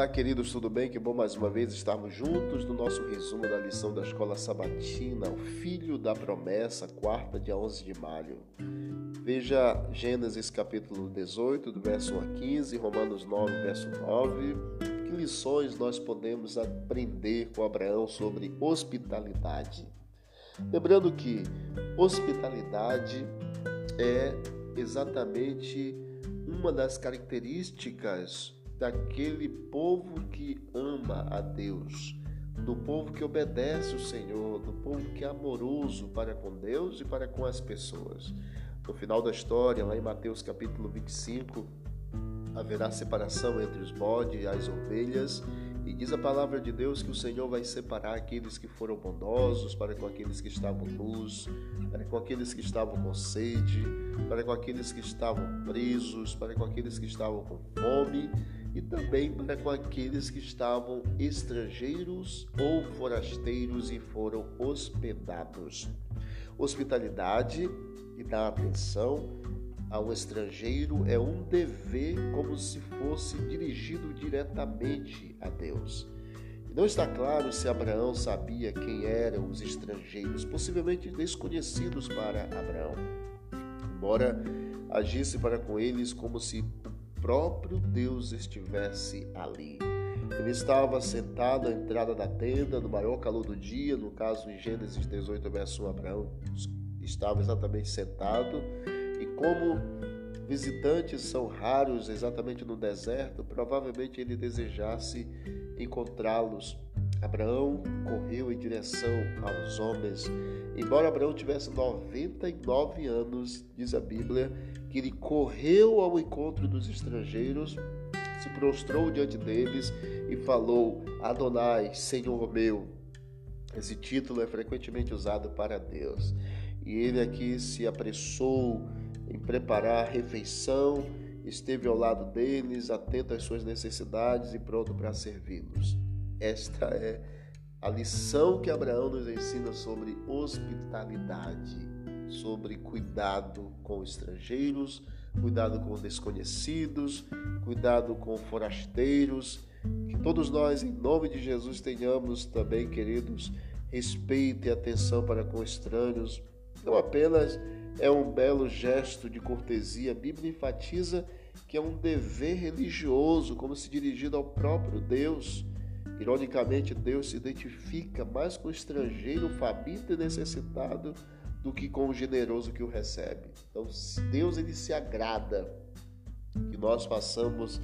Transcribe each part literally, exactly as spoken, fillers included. Olá, queridos, tudo bem? Que bom mais uma vez estarmos juntos no nosso resumo da lição da Escola Sabatina, O Filho da Promessa, quarta, dia onze de maio. Veja Gênesis capítulo dezoito, do verso um a quinze, Romanos nove, verso nove. Que lições nós podemos aprender com Abraão sobre hospitalidade? Lembrando que hospitalidade é exatamente uma das características daquele povo que ama a Deus, do povo que obedece o Senhor, do povo que é amoroso para com Deus e para com as pessoas. No final da história, lá em Mateus capítulo vinte e cinco, haverá separação entre os bodes e as ovelhas, e diz a palavra de Deus que o Senhor vai separar aqueles que foram bondosos para com aqueles que estavam nus, para com aqueles que estavam com sede, para com aqueles que estavam presos, para com aqueles que estavam com fome, e também para com aqueles que estavam estrangeiros ou forasteiros e foram hospedados. Hospitalidade e dar atenção ao estrangeiro é um dever, como se fosse dirigido diretamente a Deus. Não está claro se Abraão sabia quem eram os estrangeiros, possivelmente desconhecidos para Abraão, embora agisse para com eles como se o próprio Deus estivesse ali. Ele estava sentado à entrada da tenda, no maior calor do dia. No caso, em Gênesis dezoito, verso um, Abraão estava exatamente sentado, e como visitantes são raros exatamente no deserto, provavelmente ele desejasse encontrá-los. Abraão correu em direção aos homens. Embora Abraão tivesse noventa e nove anos, diz a Bíblia, que ele correu ao encontro dos estrangeiros, se prostrou diante deles e falou: Adonai, Senhor meu. Esse título é frequentemente usado para Deus. E ele aqui se apressou em preparar a refeição, esteve ao lado deles, atento às suas necessidades e pronto para servi-los. Esta é a lição que Abraão nos ensina sobre hospitalidade, sobre cuidado com estrangeiros, cuidado com desconhecidos, cuidado com forasteiros. Que todos nós, em nome de Jesus, tenhamos também, queridos, respeito e atenção para com estranhos. Não apenas é um belo gesto de cortesia, a Bíblia enfatiza que é um dever religioso, como se dirigido ao próprio Deus. Ironicamente, Deus se identifica mais com o estrangeiro faminto e necessitado do que com o generoso que o recebe. Então, Deus, ele se agrada que nós façamos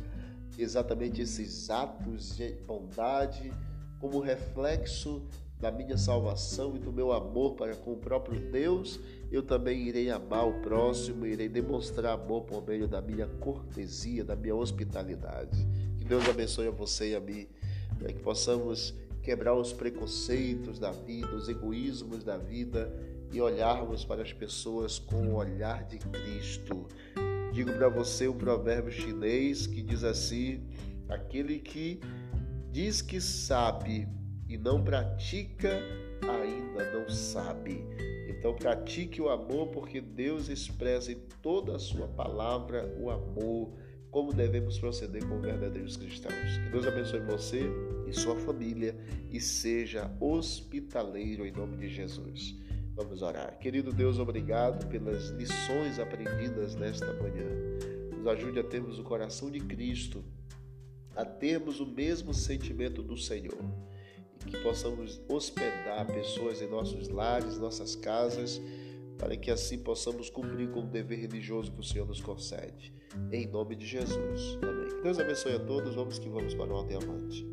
exatamente esses atos de bondade como reflexo da minha salvação e do meu amor para com o próprio Deus. Eu também irei amar o próximo, irei demonstrar amor por meio da minha cortesia, da minha hospitalidade. Que Deus abençoe a você e a mim, para que possamos quebrar os preconceitos da vida, os egoísmos da vida e olharmos para as pessoas com o olhar de Cristo. Digo para você um provérbio chinês que diz assim: aquele que diz que sabe e não pratica, ainda não sabe. Então pratique o amor, porque Deus expressa em toda a sua palavra o amor. Como devemos proceder com verdadeiros cristãos. Que Deus abençoe você e sua família e seja hospitaleiro em nome de Jesus. Vamos orar. Querido Deus, obrigado pelas lições aprendidas nesta manhã. Nos ajude a termos o coração de Cristo, a termos o mesmo sentimento do Senhor, e que possamos hospedar pessoas em nossos lares, nossas casas, para que assim possamos cumprir com o dever religioso que o Senhor nos concede. Em nome de Jesus. Amém. Que Deus abençoe a todos. Vamos que vamos para o alto e avante.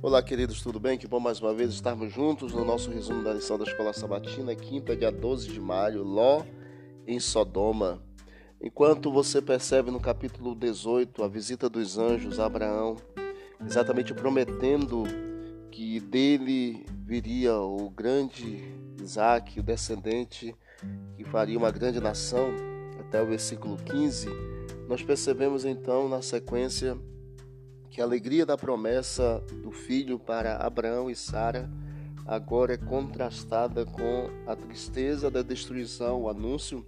Olá, queridos, tudo bem? Que bom mais uma vez estarmos juntos no nosso resumo da lição da Escola Sabatina, quinta, dia doze de maio, Ló em Sodoma. Enquanto você percebe no capítulo dezoito a visita dos anjos a Abraão, exatamente prometendo que dele viria o grande Isaque, o descendente que faria uma grande nação, até o versículo quinze, nós percebemos então na sequência que a alegria da promessa do filho para Abraão e Sara agora é contrastada com a tristeza da destruição, o anúncio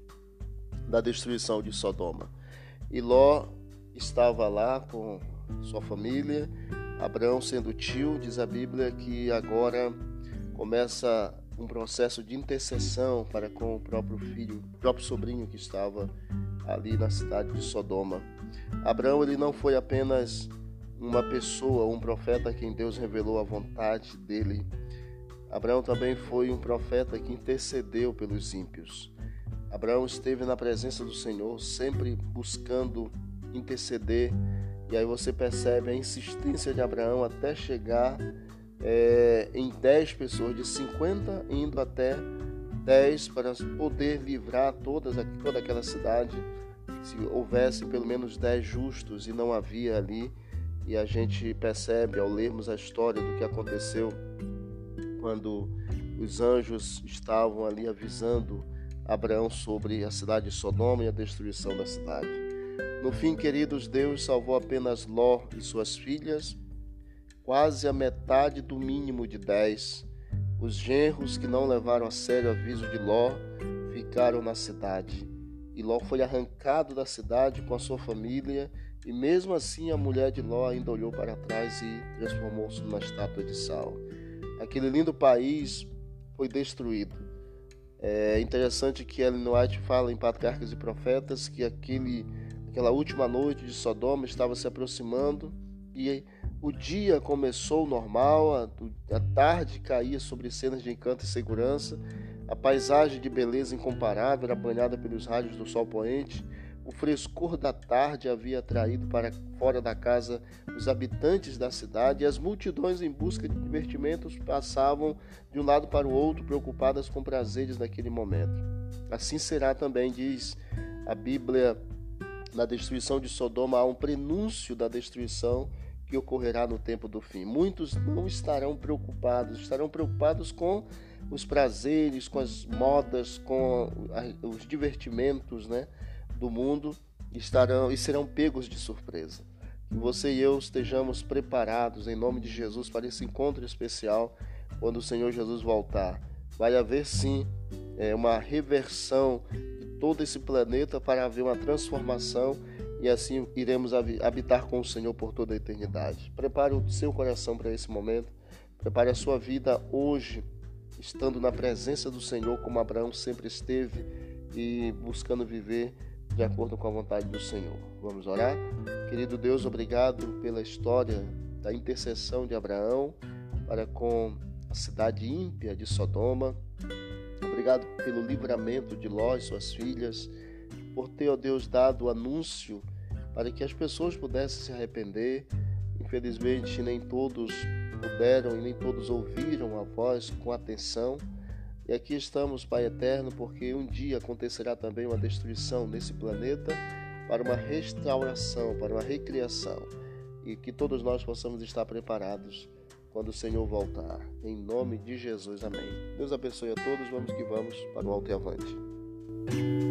da destruição de Sodoma. E Ló estava lá com sua família, Abraão sendo tio, diz a Bíblia que agora começa um processo de intercessão para com o próprio filho, o próprio sobrinho que estava ali na cidade de Sodoma. Abraão, ele não foi apenas uma pessoa, um profeta a quem Deus revelou a vontade dele. Abraão também foi um profeta que intercedeu pelos ímpios. Abraão esteve na presença do Senhor, sempre buscando interceder. E aí você percebe a insistência de Abraão até chegar é, em dez pessoas, de cinquenta indo até dez, para poder livrar todas, toda aquela cidade, se houvesse pelo menos dez justos, e não havia ali. E a gente percebe, ao lermos a história do que aconteceu quando os anjos estavam ali avisando Abraão sobre a cidade de Sodoma e a destruição da cidade. No fim, queridos, Deus salvou apenas Ló e suas filhas, quase a metade do mínimo de dez. Os genros que não levaram a sério o aviso de Ló ficaram na cidade. E Ló foi arrancado da cidade com a sua família, e mesmo assim a mulher de Ló ainda olhou para trás e transformou-se numa estátua de sal. Aquele lindo país foi destruído. É interessante que Ellen White fala em Patriarcas e Profetas que aquele, aquela última noite de Sodoma estava se aproximando, e o dia começou normal, a tarde caía sobre cenas de encanto e segurança, a paisagem de beleza incomparável era banhada pelos raios do sol poente, o frescor da tarde havia atraído para fora da casa os habitantes da cidade, e as multidões em busca de divertimentos passavam de um lado para o outro, preocupadas com prazeres naquele momento. Assim será também, diz a Bíblia, na destruição de Sodoma há um prenúncio da destruição que ocorrerá no tempo do fim. Muitos não estarão preocupados, estarão preocupados com os prazeres, com as modas, com os divertimentos, né, do mundo, estarão e serão pegos de surpresa. Que você e eu estejamos preparados em nome de Jesus para esse encontro especial quando o Senhor Jesus voltar. Vai haver sim é, uma reversão de todo esse planeta para haver uma transformação. E assim iremos habitar com o Senhor por toda a eternidade. Prepare o seu coração para esse momento. Prepare a sua vida hoje, estando na presença do Senhor, como Abraão sempre esteve, e buscando viver de acordo com a vontade do Senhor. Vamos orar? Querido Deus, obrigado pela história da intercessão de Abraão para com a cidade ímpia de Sodoma. Obrigado pelo livramento de Ló e suas filhas, por ter, ó Deus, dado o anúncio para que as pessoas pudessem se arrepender. Infelizmente, nem todos puderam e nem todos ouviram a voz com atenção. E aqui estamos, Pai eterno, porque um dia acontecerá também uma destruição nesse planeta para uma restauração, para uma recriação. E que todos nós possamos estar preparados quando o Senhor voltar. Em nome de Jesus, amém. Deus abençoe a todos. Vamos que vamos para o alto e avante.